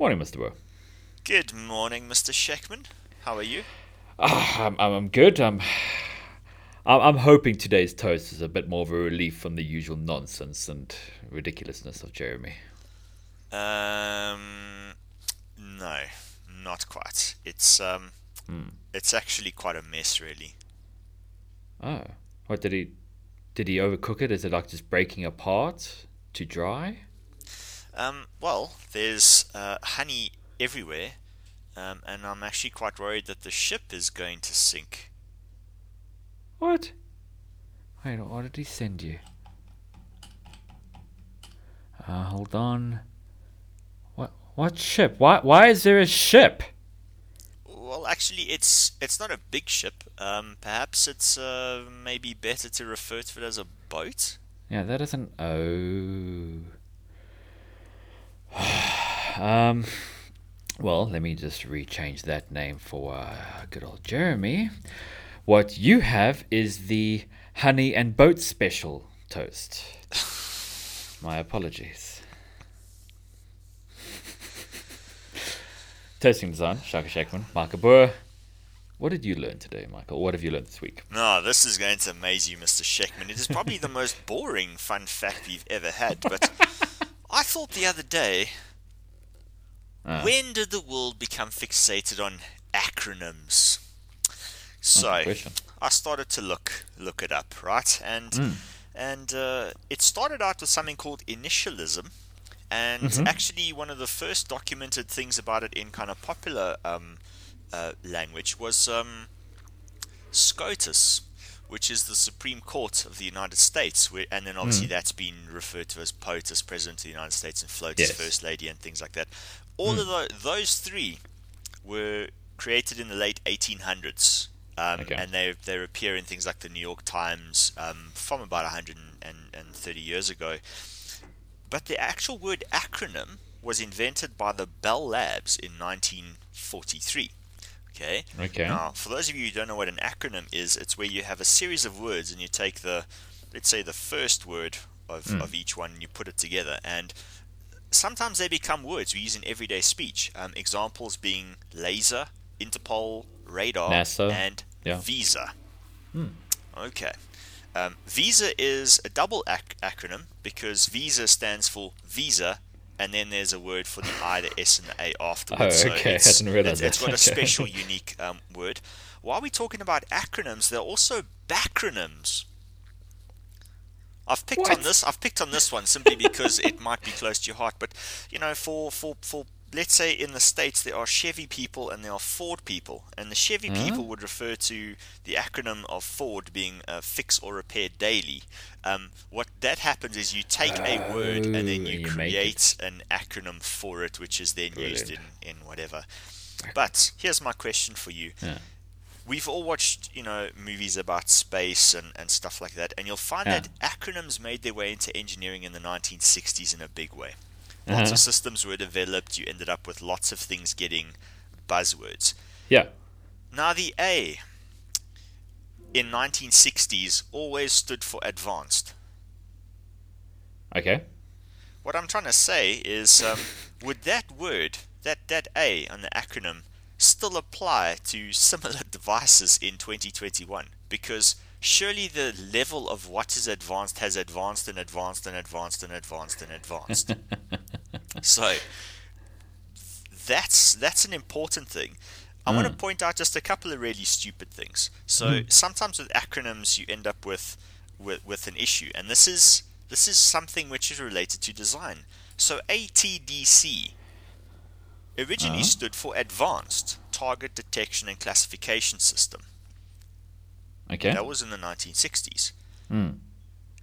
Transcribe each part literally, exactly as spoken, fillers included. Morning, Mister Bow. Good morning, Mister Shekman. How are you? Oh, I'm, I'm good. I'm, I'm hoping today's toast is a bit more of a relief from the usual nonsense and ridiculousness of Jeremy. Um, no, not quite. It's um, mm. it's actually quite a mess, really. Oh, what did he? Did he overcook it? Is it like just breaking apart to dry? Um, well, there's uh, honey everywhere, um, and I'm actually quite worried that the ship is going to sink. What? Wait, what did he send you? Uh, hold on. What? What ship? Why? Why is there a ship? Well, actually, it's it's not a big ship. Um, perhaps it's uh, maybe better to refer to it as a boat. Yeah, that is an O. um, well, let me just rechange that name for uh, good old Jeremy. What you have is the honey and boat special toast. My apologies. Toasting Design, Shaka Shekman, Mark Abur. What did you learn today, Michael? What have you learned this week? No, this is going to amaze you, Mister Shekman. It is probably the most boring fun fact we've ever had, but I thought the other day, uh. when did the world become fixated on acronyms? So, I started to look look it up, right? And, mm. and uh, it started out with something called initialism. And mm-hmm. actually, one of the first documented things about it in kind of popular um, uh, language was um, SCOTUS, which is the Supreme Court of the United States. Where, and then obviously mm. that's been referred to as POTUS, President of the United States, and FLOTUS, yes. First Lady, and things like that. All mm. of the, those three were created in the late eighteen hundreds. Um, okay. And they they appear in things like the New York Times um, from about one hundred thirty years ago. But the actual word acronym was invented by the Bell Labs in nineteen forty-three. Okay. Okay. Now, for those of you who don't know what an acronym is, it's where you have a series of words and you take the, let's say, the first word of, mm. of each one and you put it together. And sometimes they become words we use in everyday speech. Um, examples being laser, Interpol, radar, NASA, and yeah. VISA. Mm. Okay. Um, VISA is a double ac- acronym because VISA stands for Visa, and then there's a word for the I, the S, and the A afterwards. Oh, okay. So it's, I didn't realize it's, that. It's got okay. a special, unique um, word. While we're talking about acronyms, there are also backronyms. I've picked what? on this. I've picked on this one simply because it might be close to your heart. But you know, for for for let's say in the States there are Chevy people and there are Ford people, and the Chevy mm-hmm. people would refer to the acronym of Ford being uh, fix or repair daily. Um, what that happens is you take oh, a word and then you, you create an acronym for it, which is then Brilliant. used in, in whatever. But here's my question for you. Yeah. We've all watched, you know, movies about space and, and stuff like that, and you'll find yeah. that acronyms made their way into engineering in the nineteen sixties in a big way. Lots uh-huh. of systems were developed. You ended up with lots of things getting buzzwords. Yeah. Now, the A in nineteen sixties always stood for advanced. Okay. What I'm trying to say is, um, would that word, that, that A on the acronym, still apply to similar devices in twenty twenty-one? Because surely the level of what is advanced has advanced and advanced and advanced and advanced and advanced. So that's that's an important thing. I mm. want to point out just a couple of really stupid things. So mm. sometimes with acronyms you end up with, with with an issue, and this is this is something which is related to design. So A T D C originally uh-huh. stood for Advanced Target Detection and Classification System. Okay. That was in the nineteen sixties. Mm.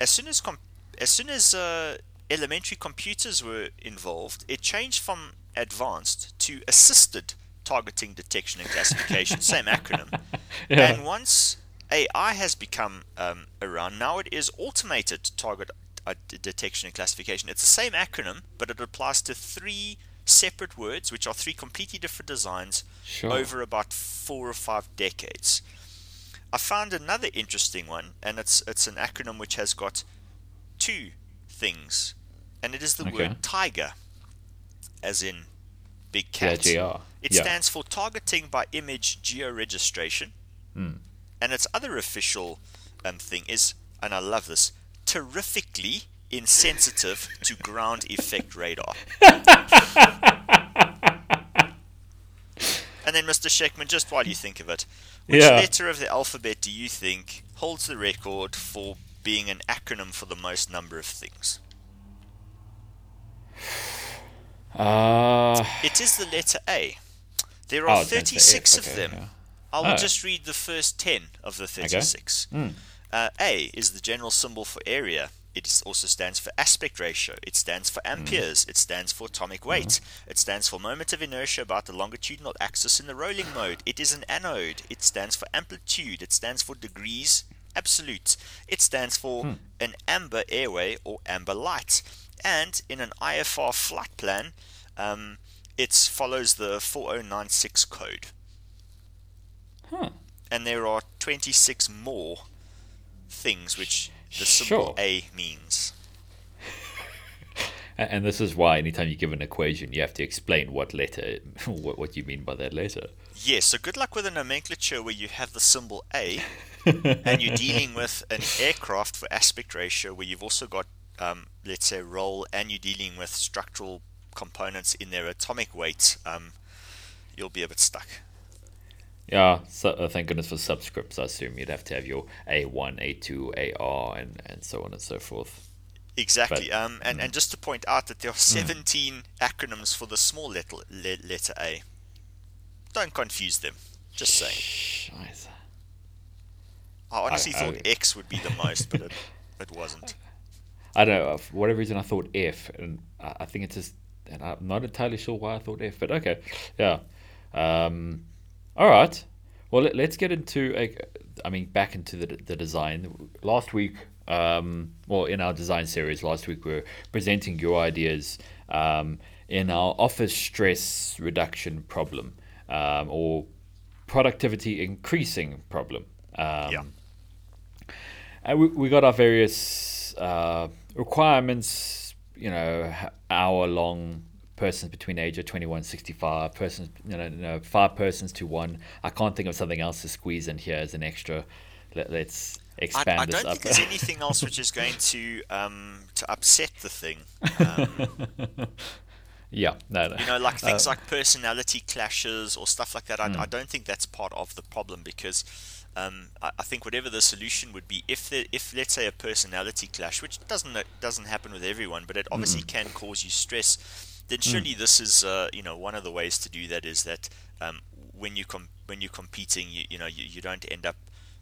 As soon as com- as soon as uh, elementary computers were involved, it changed from advanced to assisted targeting, detection, and classification. Same acronym. Yeah. And once A I has become um, around, now it is automated target uh, detection and classification. It's the same acronym, but it applies to three separate words, which are three completely different designs sure. over about four or five decades. I found another interesting one, and it's it's an acronym which has got two things, and it is the okay. word TIGER, as in big cat. Yeah, G R. It yeah. stands for Targeting by Image Georegistration. Mm. And its other official um, thing is, and I love this, terrifically insensitive to ground effect radar. And then, Mister Shekman, just while you think of it, which yeah. letter of the alphabet do you think holds the record for being an acronym for the most number of things? Uh, it is the letter A. There are oh, thirty-six okay, of them. Yeah. I will oh. just read the first ten of the thirty-six. Okay. Mm. Uh, A is the general symbol for area. It also stands for aspect ratio. It stands for amperes. Mm. It stands for atomic weight. Mm. It stands for moment of inertia about the longitudinal axis in the rolling mode. It is an anode. It stands for amplitude. It stands for degrees absolute. It stands for mm. an amber airway or amber light. And in an I F R flight plan, um, it follows the four oh nine six code. Huh. And there are twenty-six more things which the symbol sure. A means. And this is why anytime you give an equation, you have to explain what letter, what, what you mean by that letter. Yes, yeah, so good luck with a nomenclature where you have the symbol A and you're dealing with an aircraft for aspect ratio where you've also got, um, let's say, roll, and you're dealing with structural components in their atomic weight. Um, you'll be a bit stuck. Yeah, so, uh, thank goodness for subscripts. I assume you'd have to have your A one, A two, A R, and, and so on and so forth. Exactly. But, um, and, mm. and just to point out that there are seventeen mm. acronyms for the small letter, le- letter A. Don't confuse them. Just saying. Scheiße. I honestly I, I, thought X would be the most, but it, it wasn't. I don't know. For whatever reason, I thought F, and I think it's just... And I'm not entirely sure why I thought F, but okay. Yeah. Um... All right. Well, let, let's get into, a, I mean, back into the the design. Last week, um, well, in our design series last week, we were presenting your ideas um, in our office stress reduction problem um, or productivity increasing problem. Um, yeah. And we, we got our various uh, requirements, you know, hour-long persons between age of twenty-one and sixty-five, persons, you know, no, five persons to one. I can't think of something else to squeeze in here as an extra. Let, let's expand I, I this up. I don't think there's anything else which is going to um, to upset the thing. Um, yeah, no, no. You know, like things uh, like personality clashes or stuff like that. I, mm. I don't think that's part of the problem because um, I, I think whatever the solution would be, if there, if let's say a personality clash, which doesn't doesn't happen with everyone, but it obviously mm. can cause you stress. Then surely mm. this is, uh, you know, one of the ways to do that is that um, when you com- when you're competing, you, you know, you, you don't end up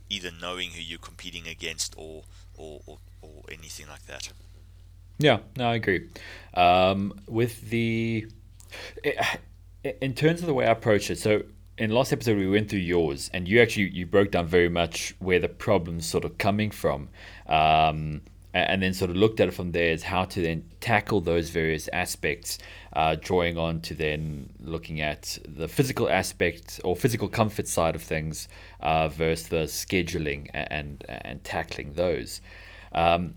either knowing who you're competing against or or, or, or anything like that. Yeah, no, I agree. Um, with the in terms of the way I approach it, so in the last episode we went through yours, and you actually you broke down very much where the problem's sort of coming from. Um, and then sort of looked at it from there as how to then tackle those various aspects, uh, drawing on to then looking at the physical aspect or physical comfort side of things uh, versus the scheduling and and, and tackling those. Um,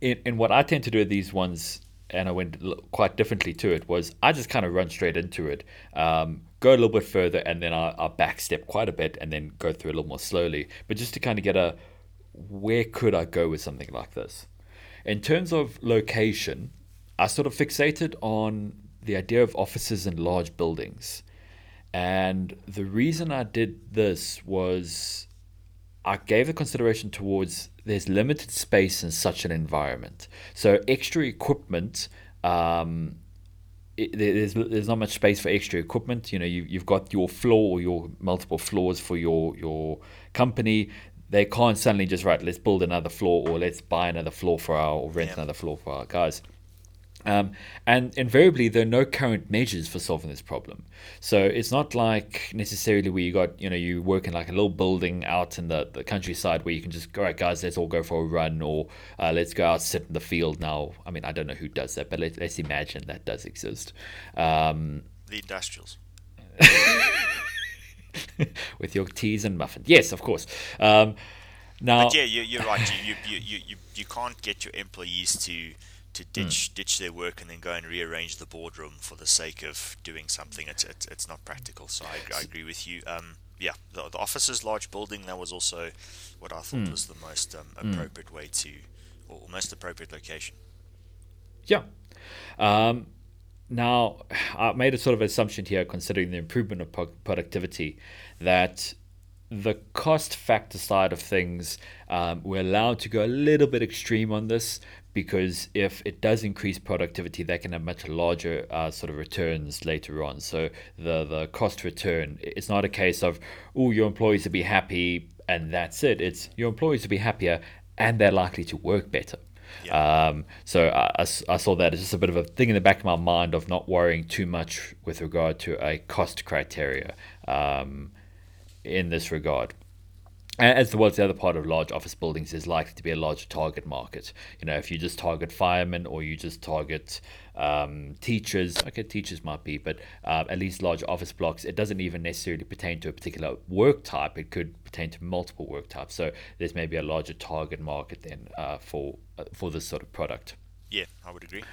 in, in what I tend to do with these ones, and I went quite differently to it, was I just kind of run straight into it, um, go a little bit further, and then I'll, I'll backstep quite a bit and then go through a little more slowly. But just to kind of get a... where could I go with something like this? In terms of location, I sort of fixated on the idea of offices in large buildings. And the reason I did this was I gave the consideration towards there's limited space in such an environment. So extra equipment, um, it, there's there's not much space for extra equipment. You know, you, you've got your floor or your multiple floors for your your company. They can't suddenly just, right, let's build another floor or let's buy another floor for our, or rent yeah. another floor for our guys. Um, and invariably, there are no current measures for solving this problem. So it's not like necessarily where you got, you know, you work in like a little building out in the, the countryside where you can just go, all right, guys, let's all go for a run or uh, let's go out, sit in the field now. I mean, I don't know who does that, but let, let's imagine that does exist. Um, the industrials. With your teas and muffins, yes, of course. Um, now, but yeah, you're, you're right. You you, you you you can't get your employees to to ditch mm. ditch their work and then go and rearrange the boardroom for the sake of doing something. It's it's, it's not practical. So I, I agree with you. Um, yeah, the, the office's large building, that was also what I thought mm. was the most um, appropriate mm. way to, or most appropriate location. Yeah. Um, now, I made a sort of assumption here, considering the improvement of po- productivity, that the cost factor side of things, um, we're allowed to go a little bit extreme on this, because if it does increase productivity, they can have much larger uh, sort of returns later on. So the, the cost return, it's not a case of, oh, your employees will be happy and that's it. It's your employees will be happier and they're likely to work better. Yeah. Um, so I, I, I saw that as just a bit of a thing in the back of my mind of not worrying too much with regard to a cost criteria um, in this regard. As the world's the other part of large office buildings is likely to be a larger target market. You know, if you just target firemen or you just target um, teachers, okay, teachers might be, but uh, at least large office blocks, it doesn't even necessarily pertain to a particular work type. It could pertain to multiple work types. So there's maybe a larger target market then uh, for uh, for this sort of product. Yeah, I would agree.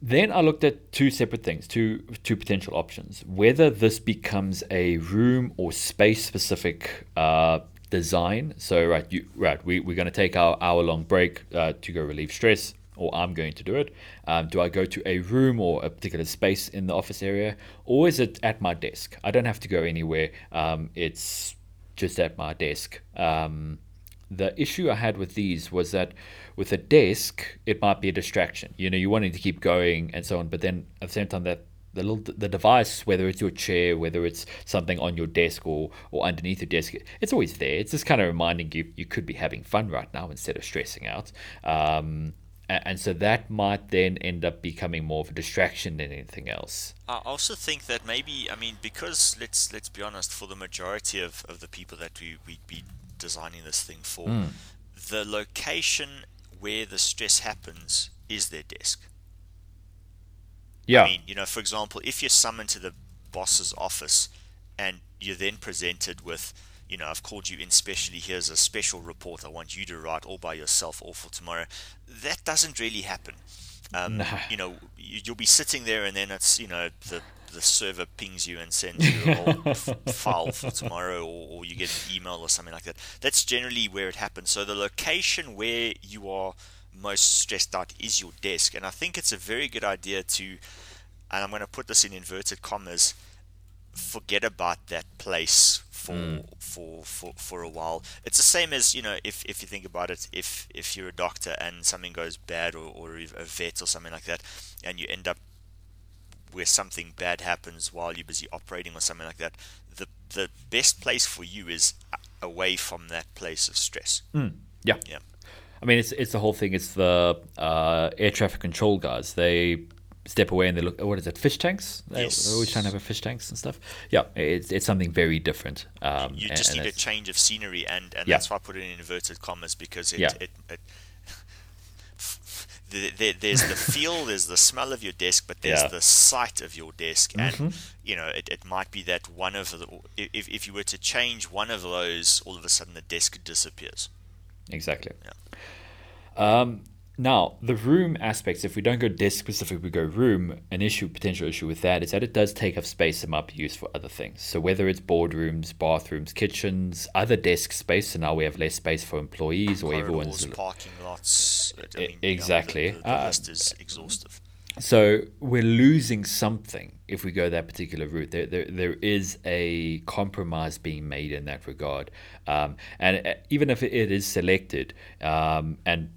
Then I looked at two separate things, two two potential options. Whether this becomes a room or space specific uh design. So right, you right, we, we're going to take our hour-long break uh, to go relieve stress, or I'm going to do it. Um, do I go to a room or a particular space in the office area, or is it at my desk? I don't have to go anywhere. Um, it's just at my desk. Um, the issue I had with these was that with a desk, it might be a distraction. You know, you're wanting to keep going and so on, but then at the same time, that the little the device, whether it's your chair, whether it's something on your desk or or underneath your desk, it's always there. It's just kind of reminding you you could be having fun right now instead of stressing out. Um, and, and so that might then end up becoming more of a distraction than anything else. I also think that maybe, I mean, because let's let's be honest, for the majority of, of the people that we, we'd be designing this thing for, mm. the location where the stress happens is their desk. Yeah. I mean, you know, for example, if you're summoned to the boss's office and you're then presented with, you know, I've called you in specially, here's a special report I want you to write all by yourself all for tomorrow, that doesn't really happen. Um, nah. You know, you'll be sitting there and then it's, you know, the the server pings you and sends you a whole file for tomorrow, or, or you get an email or something like that. That's generally where it happens. So the location where you are most stressed out is your desk, and I think it's a very good idea to, and I'm going to put this in inverted commas, forget about that place for mm. for, for for a while. It's the same as, you know, if if you think about it, if if you're a doctor and something goes bad, or, or a vet or something like that, and you end up where something bad happens while you're busy operating or something like that, the the best place for you is away from that place of stress. mm. yeah yeah I mean, it's it's the whole thing. It's the uh, air traffic control guys. They step away and they look. What is it? Fish tanks. They, yes. They're always trying to have fish tanks and stuff. Yeah, it's it's something very different. Um, you just and, need and a change of scenery, and, and yeah. that's why I put it in inverted commas, because it, yeah. it, it, it there's the feel, there's the smell of your desk, but there's yeah. the sight of your desk, and mm-hmm. you know, it, it might be that one of the if if you were to change one of those, all of a sudden the desk disappears. Exactly. Yeah. Um, now, the room aspects, if we don't go desk specific, we go room, an issue, potential issue with that is that it does take up space that might be used for other things. So whether it's boardrooms, bathrooms, kitchens, other desk space, so now we have less space for employees or everyone's... parking lots. I mean, exactly. You know, the, the, the list is exhaustive. So we're losing something if we go that particular route. There, there, there is a compromise being made in that regard. Um, and even if it is selected, um, and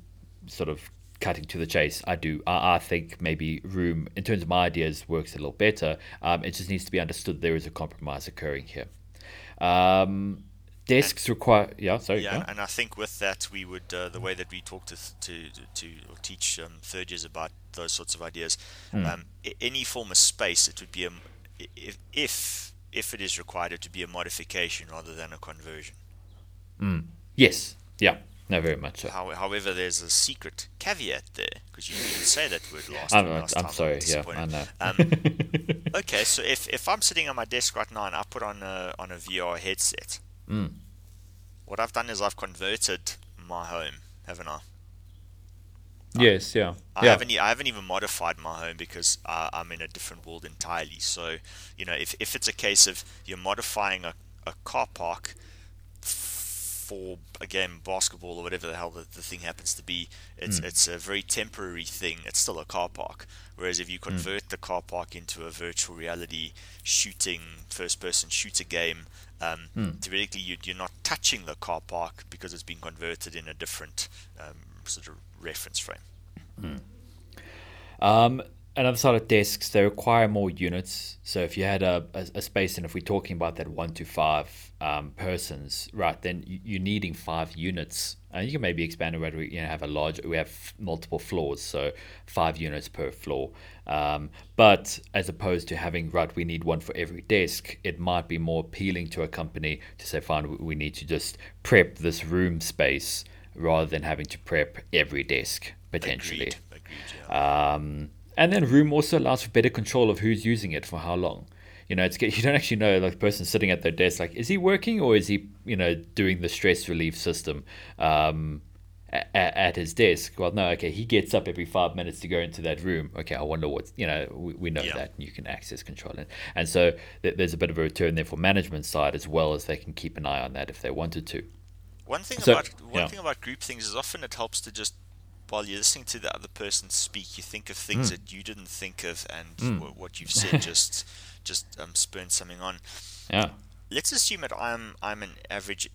sort of cutting to the chase, I do, I, I think maybe room, in terms of my ideas, works a little better. Um, it just needs to be understood there is a compromise occurring here. Um, desks and, require, yeah, sorry. Yeah, no? And I think with that, we would, uh, the way that we talk to, to, to or teach um, third years about those sorts of ideas, mm. um, any form of space, it would be, a, if, if, if it is required, it would be a modification rather than a conversion. Mm. Yes, yeah. No, very much so. How, however, there's a secret caveat there, because you didn't say that word last, I'm, last I'm time. I'm sorry, yeah, I know. um, okay, so if, if I'm sitting on my desk right now and I put on a, on a V R headset, mm. what I've done is I've converted my home, haven't I? Yes, yeah. I yeah. haven't I haven't even modified my home because uh, I'm in a different world entirely. So, you know, if if it's a case of you're modifying a, a car park for, again, basketball or whatever the hell the, the thing happens to be, it's mm. it's a very temporary thing. It's still a car park. Whereas if you convert mm. the car park into a virtual reality shooting, first-person shooter game, um, mm. theoretically you, you're not touching the car park because it's been converted in a different um, sort of reference frame. Mm. Um, another side of desks, they require more units. So if you had a, a, a space, and if we're talking about that one to five um, persons, right, then you're needing five units. And you can maybe expand it where we you know, have a large, we have multiple floors, so five units per floor. Um, but as opposed to having, right, we need one for every desk, it might be more appealing to a company to say, fine, we need to just prep this room space rather than having to prep every desk, potentially. Agreed. Agreed, yeah. Um, and then room also allows for better control of who's using it for how long. You know, it's you don't actually know, like, the person sitting at their desk, like, is he working or is he, you know, doing the stress relief system um, at, at his desk? Well, no, okay, he gets up every five minutes to go into that room. Okay, I wonder what's, you know, we, we know yeah. that, and you can access control it. And so th- there's a bit of a return there for management side, as well as they can keep an eye on that if they wanted to. One thing so, about one yeah. thing about group things is often it helps to just, while you're listening to the other person speak, you think of things mm. that you didn't think of, and mm. w- what you've said just just um, spurned something on. Yeah. Let's assume that I'm I'm an average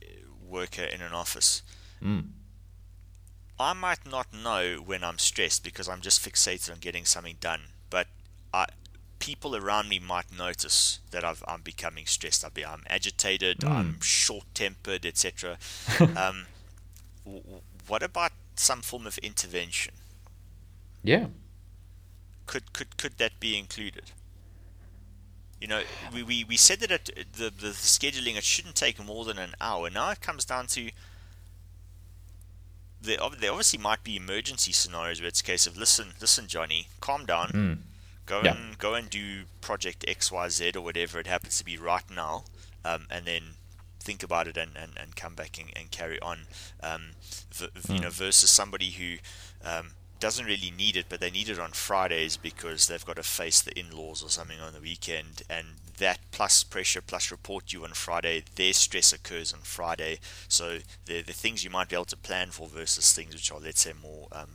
worker in an office. Mm. I might not know when I'm stressed because I'm just fixated on getting something done, but I. people around me might notice that I've, I'm becoming stressed. I'll be, I'm agitated, mm. I'm short-tempered, et cetera. um, w- what about some form of intervention? Yeah. Could could could that be included? You know, we, we, we said that at the, the scheduling, it shouldn't take more than an hour. Now it comes down to, there obviously might be emergency scenarios where it's a case of, listen, listen, Johnny, calm down. Mm. Go yeah. and go and do project X, Y, Z, or whatever it happens to be right now, um, and then think about it and, and, and come back and, and carry on. Um, v- mm. You know, versus somebody who um, doesn't really need it, but they need it on Fridays because they've got to face the in-laws or something on the weekend, and that plus pressure plus report due on Friday, their stress occurs on Friday. So the the things you might be able to plan for versus things which are, let's say, more Um,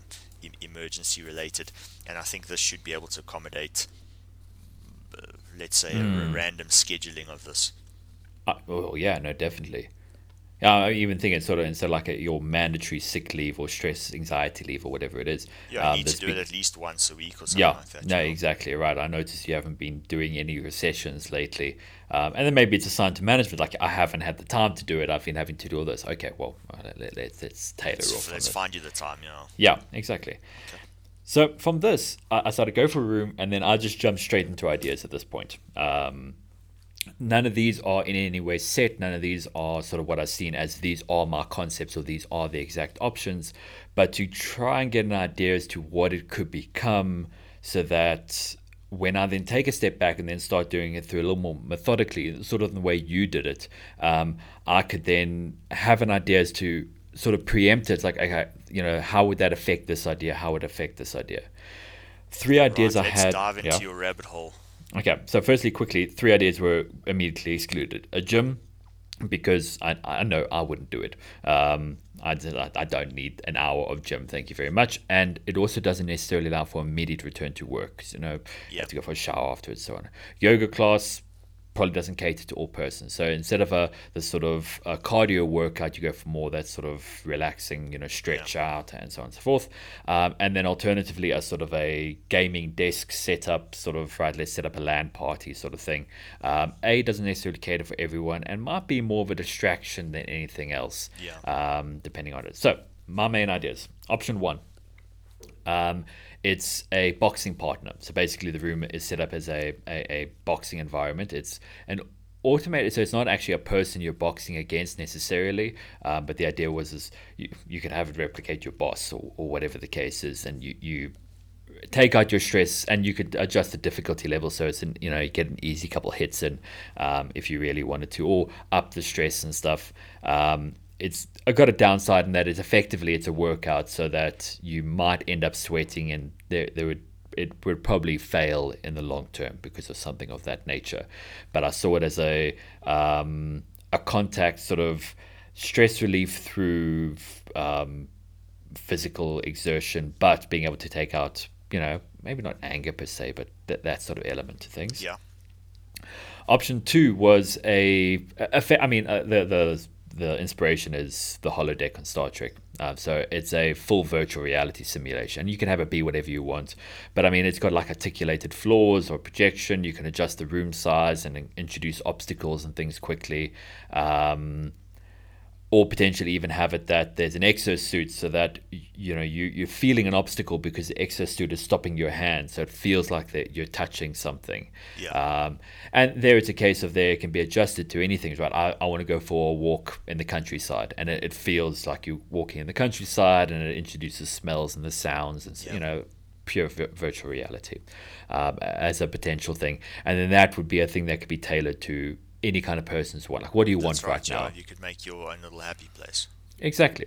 emergency related, and I think this should be able to accommodate uh, let's say mm. a, a random scheduling of this. Uh, well, yeah, no, definitely. Yeah, I even think it's sort of instead of like a, your mandatory sick leave or stress anxiety leave or whatever it is. Yeah, um, you need to do been, it at least once a week or something yeah, like that. No, know? Exactly right. I noticed you haven't been doing any of your sessions lately, um, and then maybe it's a sign to management like I haven't had the time to do it. I've been having to do all this. Okay, well, let, let, let's, let's tailor let's, off. Let's find you the time, you know. Yeah, exactly. Okay. So from this, I, I started to go for a room, and then I just jumped straight into ideas at this point. Um, None of these are in any way set. None of these are sort of what I've seen as these are my concepts or these are the exact options. But to try and get an idea as to what it could become, so that when I then take a step back and then start doing it through a little more methodically, sort of the way you did it, um, I could then have an idea as to sort of preempt it. It's like, okay, you know, how would that affect this idea? How would it affect this idea? Three ideas right, I let's had. Dive into yeah. your rabbit hole. Okay, so firstly, quickly, three ideas were immediately excluded. A gym, because I I know I wouldn't do it. Um, I, I don't need an hour of gym, thank you very much. And it also doesn't necessarily allow for immediate return to work. So, you know, yep. you have to go for a shower afterwards, so on. Yoga class probably doesn't cater to all persons. So instead of a the sort of a cardio workout, you go for more that sort of relaxing, you know, stretch yeah. out and so on and so forth. Um, and then alternatively, a sort of a gaming desk setup, sort of, right, let's set up a LAN party sort of thing. Um, a doesn't necessarily cater for everyone and might be more of a distraction than anything else, yeah. um, depending on it. So my main ideas, option one. Um, it's a boxing partner. So basically the room is set up as a, a, a boxing environment. It's an automated, so it's not actually a person you're boxing against necessarily, um, but the idea was is you, you could have it replicate your boss or, or whatever the case is, and you, you take out your stress, and you could adjust the difficulty level, so it's an, you know, you get an easy couple hits in um, if you really wanted to, or up the stress and stuff. Um, it's got a downside in that it's effectively it's a workout, so that you might end up sweating, and there there would it would probably fail in the long term because of something of that nature. But I saw it as a um, a contact sort of stress relief through um, physical exertion, but being able to take out, you know, maybe not anger per se, but th- that sort of element to things. Yeah. Option two was a, a fa- I mean, uh, the the the inspiration is the Holodeck on Star Trek. Uh, so it's a full virtual reality simulation. You can have it be whatever you want, but I mean, it's got like articulated floors or projection. You can adjust the room size and introduce obstacles and things quickly. Um, or potentially even have it that there's an exosuit, so that you know you you're feeling an obstacle because the exosuit is stopping your hand, so it feels like that you're touching something. Yeah. Um, and there it's a case of there it can be adjusted to anything. Right, I, I want to go for a walk in the countryside, and it, it feels like you're walking in the countryside, and it introduces smells and the sounds, and yeah. you know, pure v- virtual reality um, as a potential thing. And then that would be a thing that could be tailored to any kind of person's want. Like, what do you That's want right, right now? Yeah, you could make your own little happy place. Exactly.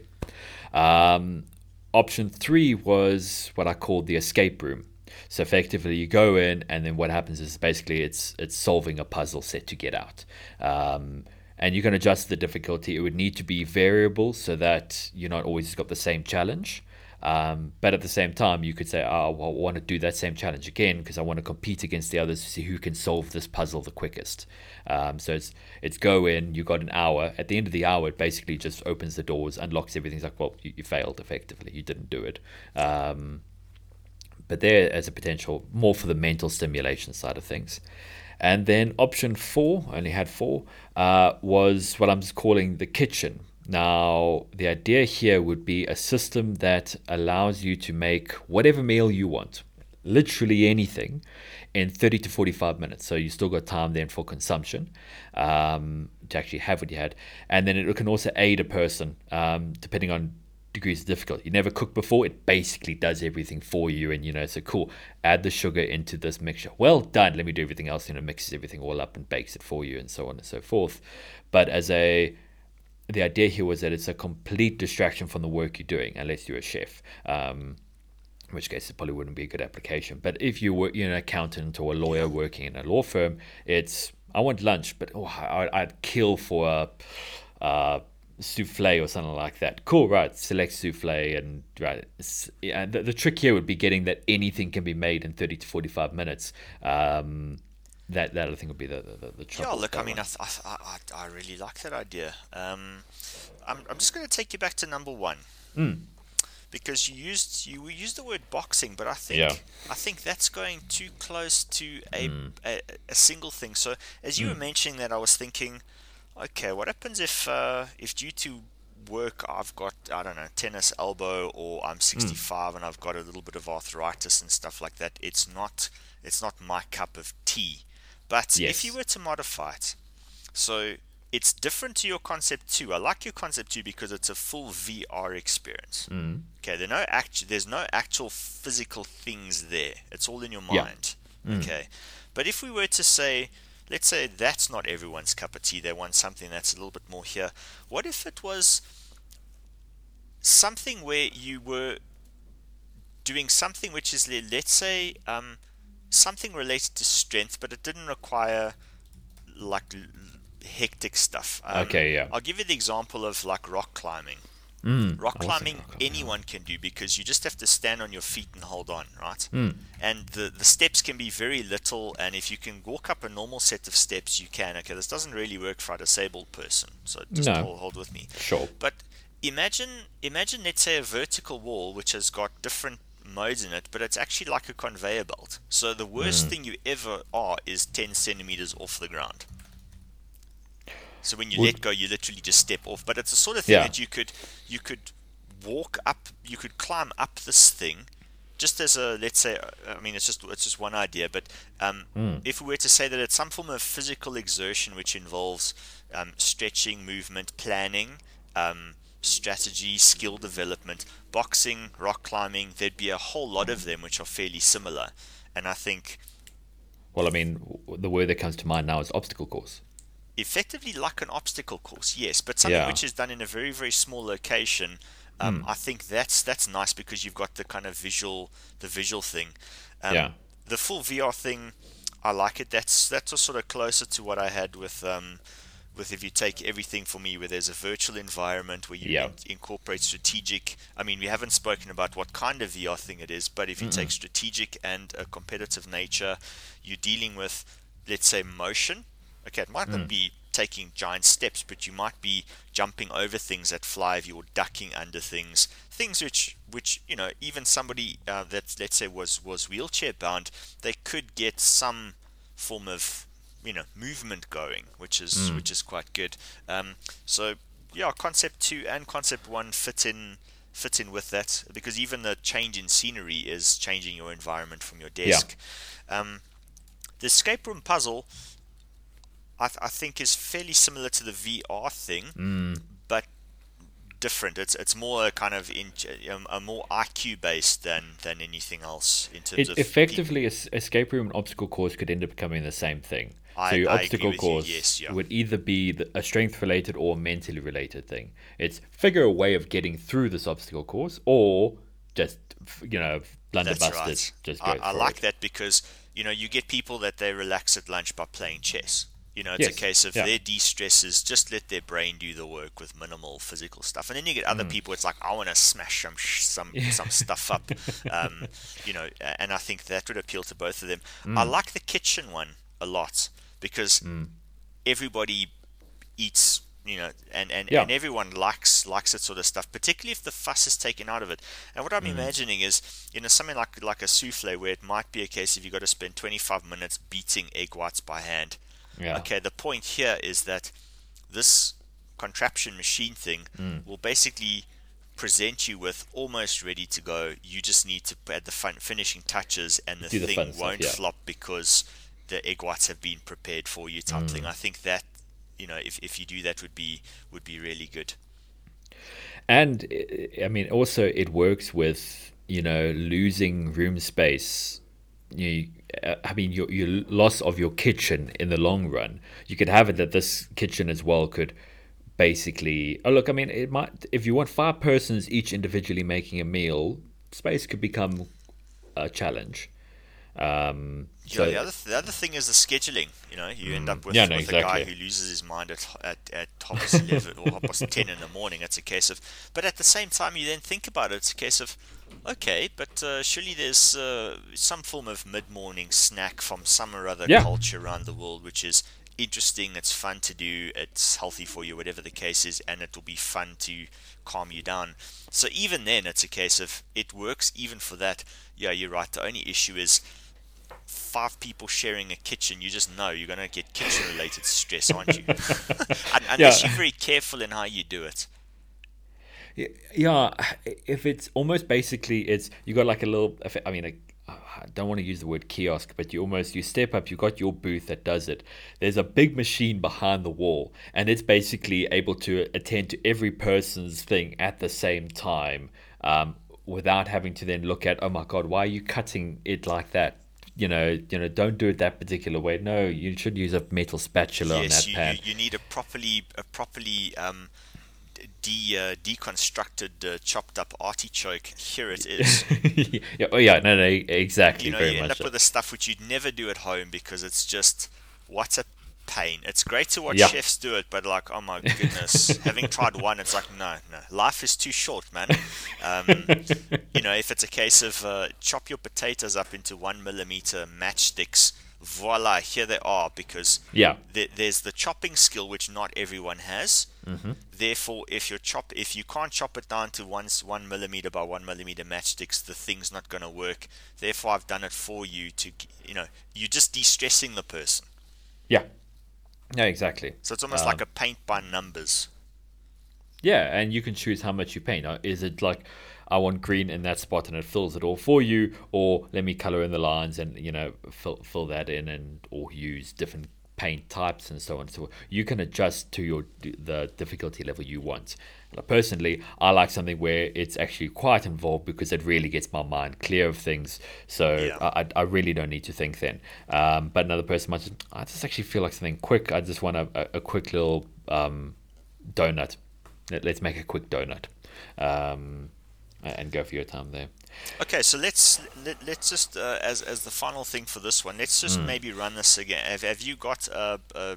Um, option three was what I called the escape room. So effectively, you go in, and then what happens is basically it's it's solving a puzzle set to get out. Um, and you can adjust the difficulty. It would need to be variable so that you're not always got the same challenge. Um, but at the same time, you could say, oh, well, I want to do that same challenge again because I want to compete against the others to see who can solve this puzzle the quickest. Um, so it's it's go in, you got an hour. At the end of the hour, it basically just opens the doors, unlocks everything. It's like, well, you, you failed effectively. You didn't do it. Um, but there as a potential, more for the mental stimulation side of things. And then option four, only had four, uh, was what I'm calling the kitchen. Now, the idea here would be a system that allows you to make whatever meal you want, literally anything, in thirty to forty-five minutes. So you still got time then for consumption um, to actually have what you had. And then it can also aid a person um, depending on degrees of difficulty. You never cooked before, it basically does everything for you. And, you know, so cool, add the sugar into this mixture. Well done, let me do everything else. And it mixes everything all up and bakes it for you and so on and so forth. But as a... the idea here was that it's a complete distraction from the work you're doing, unless you're a chef, um, in which case it probably wouldn't be a good application. But if you were you're an accountant or a lawyer working in a law firm, it's, I want lunch, but oh, I, I'd kill for a uh, souffle or something like that. Cool, right, select souffle. And right. Yeah, the, the trick here would be getting that anything can be made in thirty to forty-five minutes. Um, That that I think would be the the, the trouble. Yeah, look, I mean, I, th- I I I really like that idea. Um, I'm I'm just going to take you back to number one, mm. because you used you used the word boxing, but I think yeah. I think that's going too close to a mm. a, a single thing. So as you mm. were mentioning that, I was thinking, okay, what happens if uh, if due to work I've got, I don't know, tennis elbow, or I'm sixty-five mm. and I've got a little bit of arthritis and stuff like that. It's not it's not my cup of tea. But yes. if you were to modify it, so it's different to your concept two. I like your concept two because it's a full V R experience. Mm. Okay, there are no actu- there's no actual physical things there. It's all in your mind. Yeah. Mm. Okay, but if we were to say, let's say that's not everyone's cup of tea. They want something that's a little bit more here. What if it was something where you were doing something which is, let's say... Um, something related to strength, but it didn't require like hectic stuff. Um, okay, yeah. I'll give you the example of like rock climbing. Mm, rock climbing, rock climbing anyone can do because you just have to stand on your feet and hold on, right? Mm. And the, the steps can be very little, and if you can walk up a normal set of steps, you can. Okay, this doesn't really work for a disabled person, so just no. hold, hold with me. Sure. But imagine, imagine, let's say, a vertical wall which has got different modes in it, but it's actually like a conveyor belt. So the worst mm. thing you ever are is ten centimeters off the ground. So when you Would, let go, you literally just step off. But it's the sort of thing yeah. that you could you could walk up, you could climb up this thing, just as a, let's say, I mean, it's just it's just one idea. But um, mm. if we were to say that it's some form of physical exertion which involves um, stretching, movement, planning, um, strategy, skill development, boxing, rock climbing, there'd be a whole lot of them which are fairly similar. And I think, well, I mean, the word that comes to mind now is obstacle course. effectively like an obstacle course, yes, but something yeah. which is done in a very, very small location. Um, mm. I think that's that's nice because you've got the kind of visual, the visual thing. Um, yeah. The full V R thing, I like it. That's that's sort of closer to what I had with um, with if you take everything for me, where there's a virtual environment where you yeah. in- incorporate strategic. I mean, we haven't spoken about what kind of V R thing it is, but if you mm. take strategic and a competitive nature, you're dealing with, let's say, motion. Okay, it might mm. not be taking giant steps, but you might be jumping over things that fly if you're ducking under things, things which, which you know, even somebody uh, that, let's say, was, was wheelchair-bound, they could get some form of, you know, movement going, which is mm. which is quite good. Um, so, yeah, Concept two and Concept one fit in fit in with that, because even the change in scenery is changing your environment from your desk. Yeah. Um, the escape room puzzle... I, th- I think is fairly similar to the V R thing, mm. but different. It's it's more a kind of in, um, a more I Q based than, than anything else in terms it, of effectively deep... es- escape room and obstacle course could end up becoming the same thing. I, so your I obstacle course you. Yes, yeah. would either be the, a strength related or mentally related thing. It's figure a way of getting through this obstacle course, or just you know blunderbuss right. it. Just go I, I like it. That because you know you get people that they relax at lunch by playing chess. You know, it's yes. a case of yeah. their de-stress is just let their brain do the work with minimal physical stuff. And then you get other mm. people, it's like, I want to smash some some, yeah. some stuff up, um, you know, and I think that would appeal to both of them. Mm. I like the kitchen one a lot because mm. everybody eats, you know, and, and, yeah. and everyone likes likes that sort of stuff, particularly if the fuss is taken out of it. And what I'm mm. imagining is, you know, something like, like a souffle where it might be a case if you've got to spend twenty-five minutes beating egg whites by hand. Yeah. Okay, the point here is that this contraption machine thing mm. will basically present you with almost ready to go. You just need to add the fun finishing touches and the Do thing the won't stuff, yeah. flop because the egg whites have been prepared for you type mm. thing. I think that, you know, if, if you do that would be would be really good. And, I mean, also it works with, you know, losing room space. You I mean, your, your loss of your kitchen in the long run. You could have it that this kitchen as well could basically... Oh, look, I mean, it might. If you want five persons each individually making a meal, space could become a challenge. Um, yeah, so the other th- the other thing is the scheduling. You know, you mm, end up with, yeah, no, with exactly. a guy who loses his mind at at, at half past eleven or half past ten in the morning. It's a case of... But at the same time, you then think about it. It's a case of... Okay, but uh, surely there's uh, some form of mid-morning snack from some or other yeah. culture around the world, which is interesting, it's fun to do, it's healthy for you, whatever the case is, and it'll be fun to calm you down. So even then, it's a case of it works even for that. Yeah, you're right. The only issue is five people sharing a kitchen. You just know you're going to get kitchen-related stress, aren't you? Unless yeah. you're very careful in how you do it. Yeah, if it's almost basically it's you got like a little. I mean, a, I don't want to use the word kiosk, but you almost you step up. You got your booth that does it. There's a big machine behind the wall, and it's basically able to attend to every person's thing at the same time, um, without having to then look at, oh my God, why are you cutting it like that? You know, you know, don't do it that particular way. No, you should use a metal spatula yes, on that you, pan. You, you need a properly a properly. Um... De, uh, deconstructed, uh, chopped up artichoke. Here it is. yeah, oh yeah, no, no, exactly. You know, very you end much up so. With the stuff which you'd never do at home because it's just what a pain. It's great to watch yeah. chefs do it, but like, oh my goodness, having tried one, it's like, no, no, life is too short, man. Um, you know, if it's a case of uh, chop your potatoes up into one millimeter matchsticks. Voila, here they are, because yeah. th- there's the chopping skill which not everyone has. Mm-hmm. Therefore, if you chop, if you can't chop it down to one one millimeter by one millimeter matchsticks, the thing's not going to work. Therefore, I've done it for you to, you know, you're just de-stressing the person. Yeah, no, exactly. So it's almost um, like a paint by numbers. Yeah, and you can choose how much you paint. Is it like, I want green in that spot and it fills it all for you, or let me color in the lines and, you know, fill, fill that in, and or use different paint types and so on. So you can adjust to your the difficulty level you want. Personally, I like something where it's actually quite involved because it really gets my mind clear of things. So yeah. I, I really don't need to think then. Um, but another person might just, I just actually feel like something quick. I just want a, a quick little um, donut. Let's make a quick donut um, and go for your time there. Okay, so let's let, let's just uh, as as the final thing for this one, let's just mm. maybe run this again. Have, have you got a, a,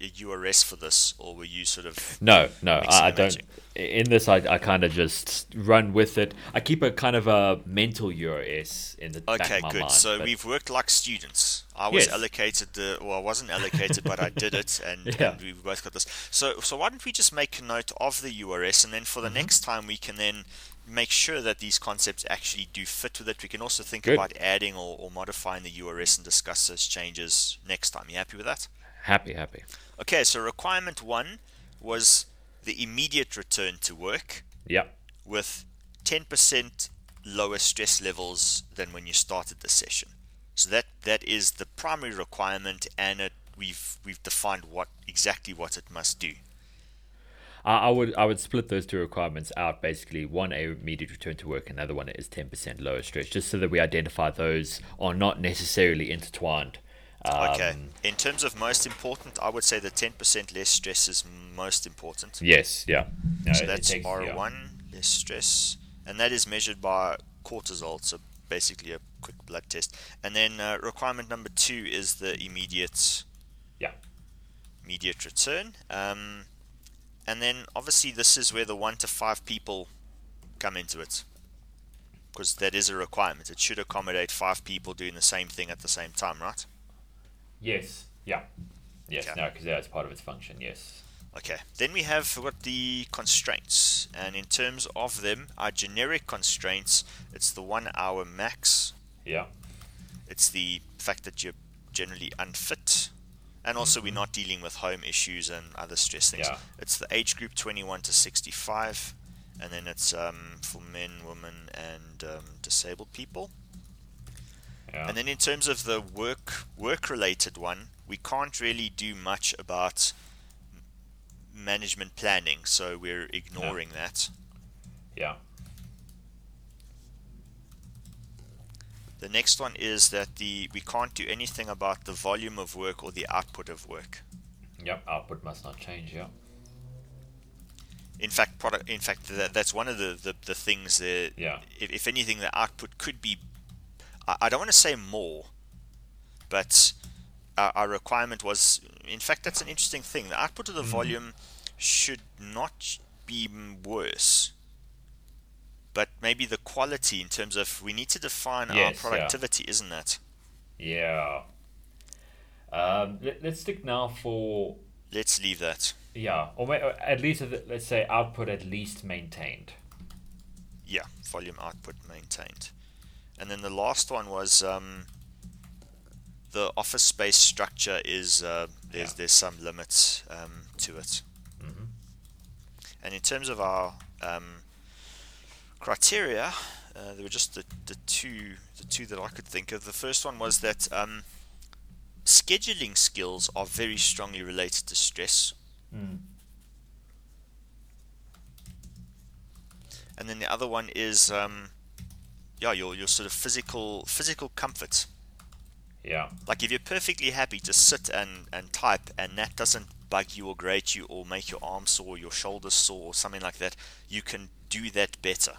a U R S for this, or were you sort of no no I, I don't. In this, I, I kind of just run with it. I keep a kind of a mental U R S in the okay, back of my good. mind. So but... we've worked like students. I was yes. allocated the, well, I wasn't allocated, but I did it, and, yeah. and we both got this. So so why don't we just make a note of the U R S, and then for the mm-hmm. next time we can then make sure that these concepts actually do fit with it. We can also think Good. about adding or, or modifying the U R S and discuss those changes next time. You happy with that? Happy, happy. Okay, so requirement one was the immediate return to work. Yeah. With ten percent lower stress levels than when you started the session. So that, that is the primary requirement, and it, we've we've defined what exactly what it must do. I would I would split those two requirements out, basically. One, a immediate return to work. Another one is ten percent lower stress, just so that we identify those are not necessarily intertwined. Um, okay. In terms of most important, I would say the ten percent less stress is most important. Yes, yeah. No, so that's takes, R one, yeah. less stress. And that is measured by cortisol, so basically a quick blood test. And then uh, requirement number two is the immediate, yeah. immediate return. Um And then, obviously, this is where the one to five people come into it, because that is a requirement. It should accommodate five people doing the same thing at the same time, right? Yes. Yeah. Yes. Okay. No, because that's part of its function. Yes. Okay. Then we have what the constraints, and in terms of them, our generic constraints. It's the one-hour max. Yeah. It's the fact that you're generally unfit. And also, we're not dealing with home issues and other stress things. Yeah. It's the age group twenty-one to sixty-five, and then it's um, for men, women, and um, disabled people. Yeah. And then in terms of the work work-related one, we can't really do much about management planning, so we're ignoring yeah. that. Yeah. The next one is that the we can't do anything about the volume of work or the output of work. Yep, output must not change. Yeah. In fact, product. In fact, that, that's one of the, the, the things that. Yeah. If, if anything, the output could be. I, I don't want to say more, but our, our requirement was. In fact, that's an interesting thing. The output of the mm. volume should not be worse. But maybe the quality, in terms of, we need to define yes, our productivity, yeah. isn't that? Yeah. Um, let, let's stick now for... Let's leave that. Yeah, or, may, or at least, let's say, output at least maintained. Yeah, volume output maintained. And then the last one was um, the office space structure is, uh, there's, yeah. there's some limits um, to it. Mm-hmm. And in terms of our... Um, criteria, uh, there were just the, the two the two that I could think of. The first one was that um, scheduling skills are very strongly related to stress. Mm. And then the other one is um, yeah, your your sort of physical physical comfort. Yeah. Like if you're perfectly happy to sit and, and type, and that doesn't bug you or grate you or make your arm sore or your shoulder sore or something like that, you can do that better.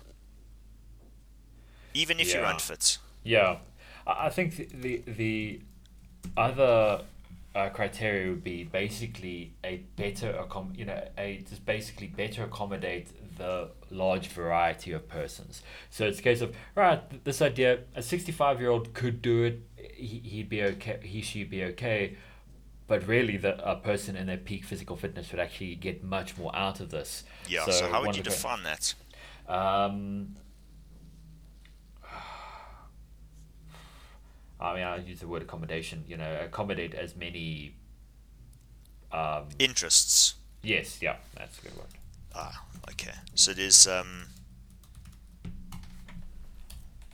Even if yeah. you're unfit. Yeah, I think the the, the other uh, criteria would be basically a better accom- you know a just basically better accommodate the large variety of persons. So it's a case of right. This idea, a sixty-five year old could do it. He, he'd be okay. He she'd be okay. But really, the a person in their peak physical fitness would actually get much more out of this. Yeah. So, so how would you define that? Um. I mean, I use the word accommodation, you know, accommodate as many um, interests. Yes, yeah, that's a good word. Ah, okay. So there's um,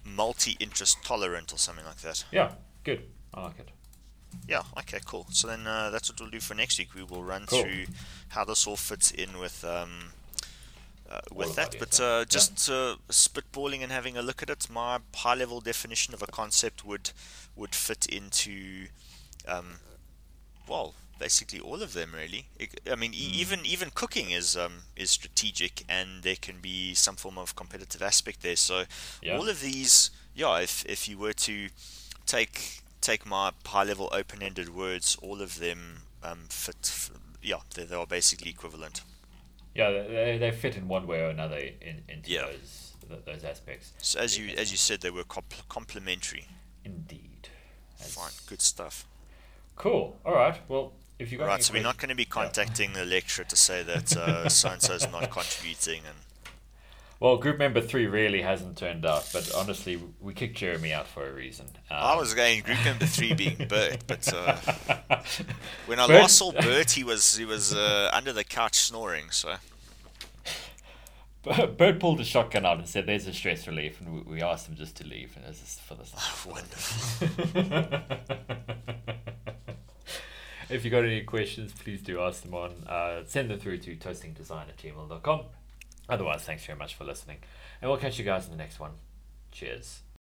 multi-interest tolerant or something like that. Yeah, good. I like it. Yeah, okay, cool. So then uh, that's what we'll do for next week. We will run cool. through how this all fits in with um, uh, with that. But uh, just yeah. uh, spitballing and having a look at it, my high-level definition of a concept would would fit into, um, well, basically all of them, really. I mean, mm. even even cooking is um, is strategic, and there can be some form of competitive aspect there. So yeah. all of these, yeah, if if you were to take take my high-level open-ended words, all of them um, fit, f- yeah, they, they are basically equivalent. Yeah, they, they fit in one way or another in, into yeah. those th- those aspects. So as yeah. you as you said, they were comp- complementary. Indeed. That's... Fine, good stuff. Cool, all right, well, if you got... All right, so questions... we're not going to be contacting the lecturer to say that uh, so-and-so's not contributing and... Well, group member three really hasn't turned up, but honestly, we kicked Jeremy out for a reason. Um, I was going group member three being Bert, but uh, when I Bert? last saw Bert, he was he was uh, under the couch snoring. So Bert pulled a shotgun out and said, "There's a stress relief," and we asked him just to leave, and it was just for this. Oh, wonderful. If you got any questions, please do ask them on. Uh, send them through to toastingdesign at gmail dot com. Otherwise, thanks very much for listening, and we'll catch you guys in the next one. Cheers.